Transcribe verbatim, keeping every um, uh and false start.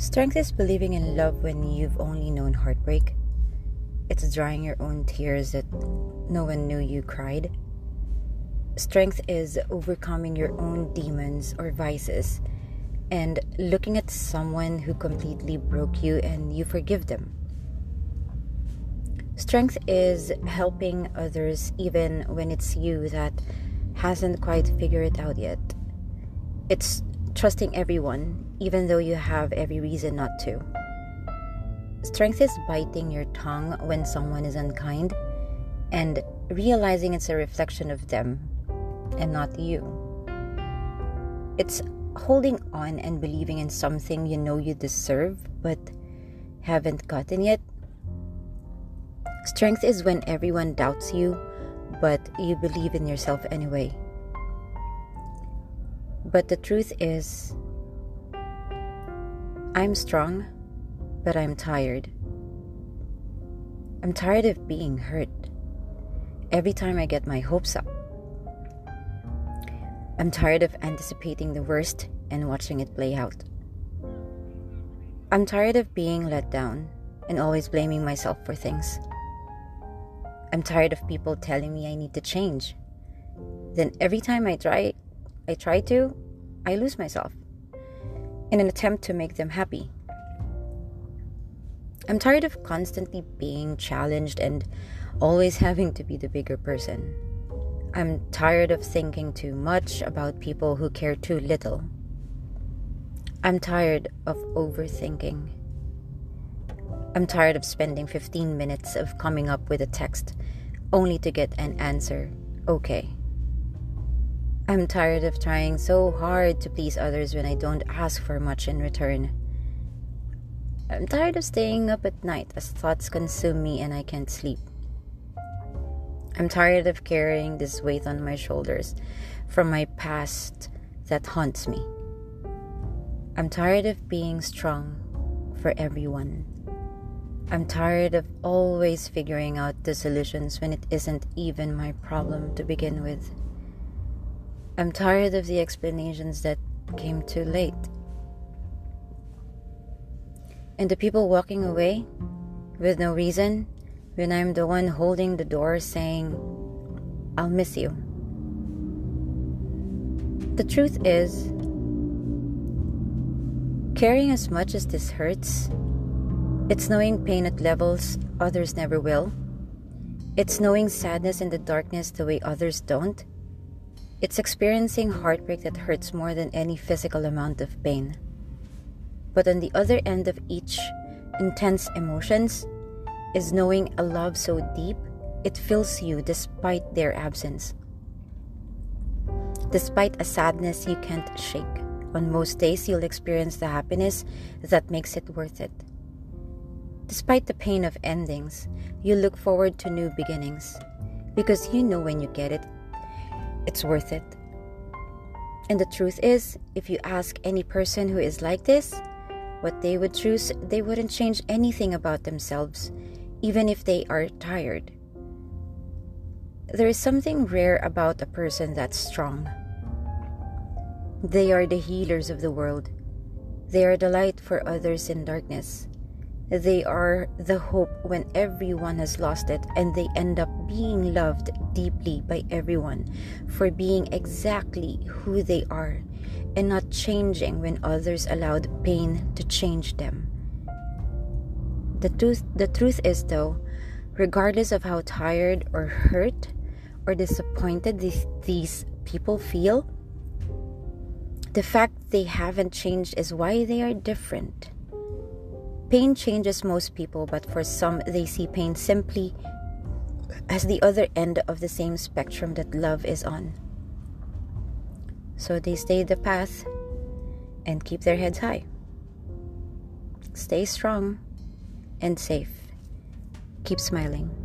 Strength is believing in love when you've only known heartbreak. It's drying your own tears that no one knew you cried. Strength is overcoming your own demons or vices and looking at someone who completely broke you and you forgive them. Strength is helping others even when it's you that hasn't quite figured it out yet. It's trusting everyone, even though you have every reason not to. Strength is biting your tongue when someone is unkind and realizing it's a reflection of them and not you. It's holding on and believing in something you know you deserve but haven't gotten yet. Strength is when everyone doubts you but you believe in yourself anyway. But the truth is, I'm strong, but I'm tired. I'm tired of being hurt every time I get my hopes up. I'm tired of anticipating the worst and watching it play out. I'm tired of being let down and always blaming myself for things. I'm tired of people telling me I need to change. Then every time I try, I try to, I lose myself in an attempt to make them happy. I'm tired of constantly being challenged and always having to be the bigger person. I'm tired of thinking too much about people who care too little. I'm tired of overthinking. I'm tired of spending fifteen minutes of coming up with a text only to get an answer, okay. I'm tired of trying so hard to please others when I don't ask for much in return. I'm tired of staying up at night as thoughts consume me and I can't sleep. I'm tired of carrying this weight on my shoulders from my past that haunts me. I'm tired of being strong for everyone. I'm tired of always figuring out the solutions when it isn't even my problem to begin with. I'm tired of the explanations that came too late. And the people walking away with no reason when I'm the one holding the door saying, I'll miss you. The truth is, caring as much as this hurts, it's knowing pain at levels others never will. It's knowing sadness in the darkness the way others don't. It's experiencing heartbreak that hurts more than any physical amount of pain. But on the other end of each intense emotions is knowing a love so deep it fills you despite their absence. Despite a sadness you can't shake, on most days you'll experience the happiness that makes it worth it. Despite the pain of endings, you look forward to new beginnings because you know when you get it, it's worth it. And the truth is, if you ask any person who is like this, what they would choose, they wouldn't change anything about themselves, even if they are tired. There is something rare about a person that's strong. They are the healers of the world. They are the light for others in darkness. They are the hope when everyone has lost it, and they end up being loved deeply by everyone for being exactly who they are and not changing when others allowed pain to change them. The truth, the truth is, though, regardless of how tired or hurt or disappointed these, these people feel, the fact they haven't changed is why they are different. Pain changes most people, but for some, they see pain simply as the other end of the same spectrum that love is on. So they stay the path and keep their heads high. Stay strong and safe. Keep smiling.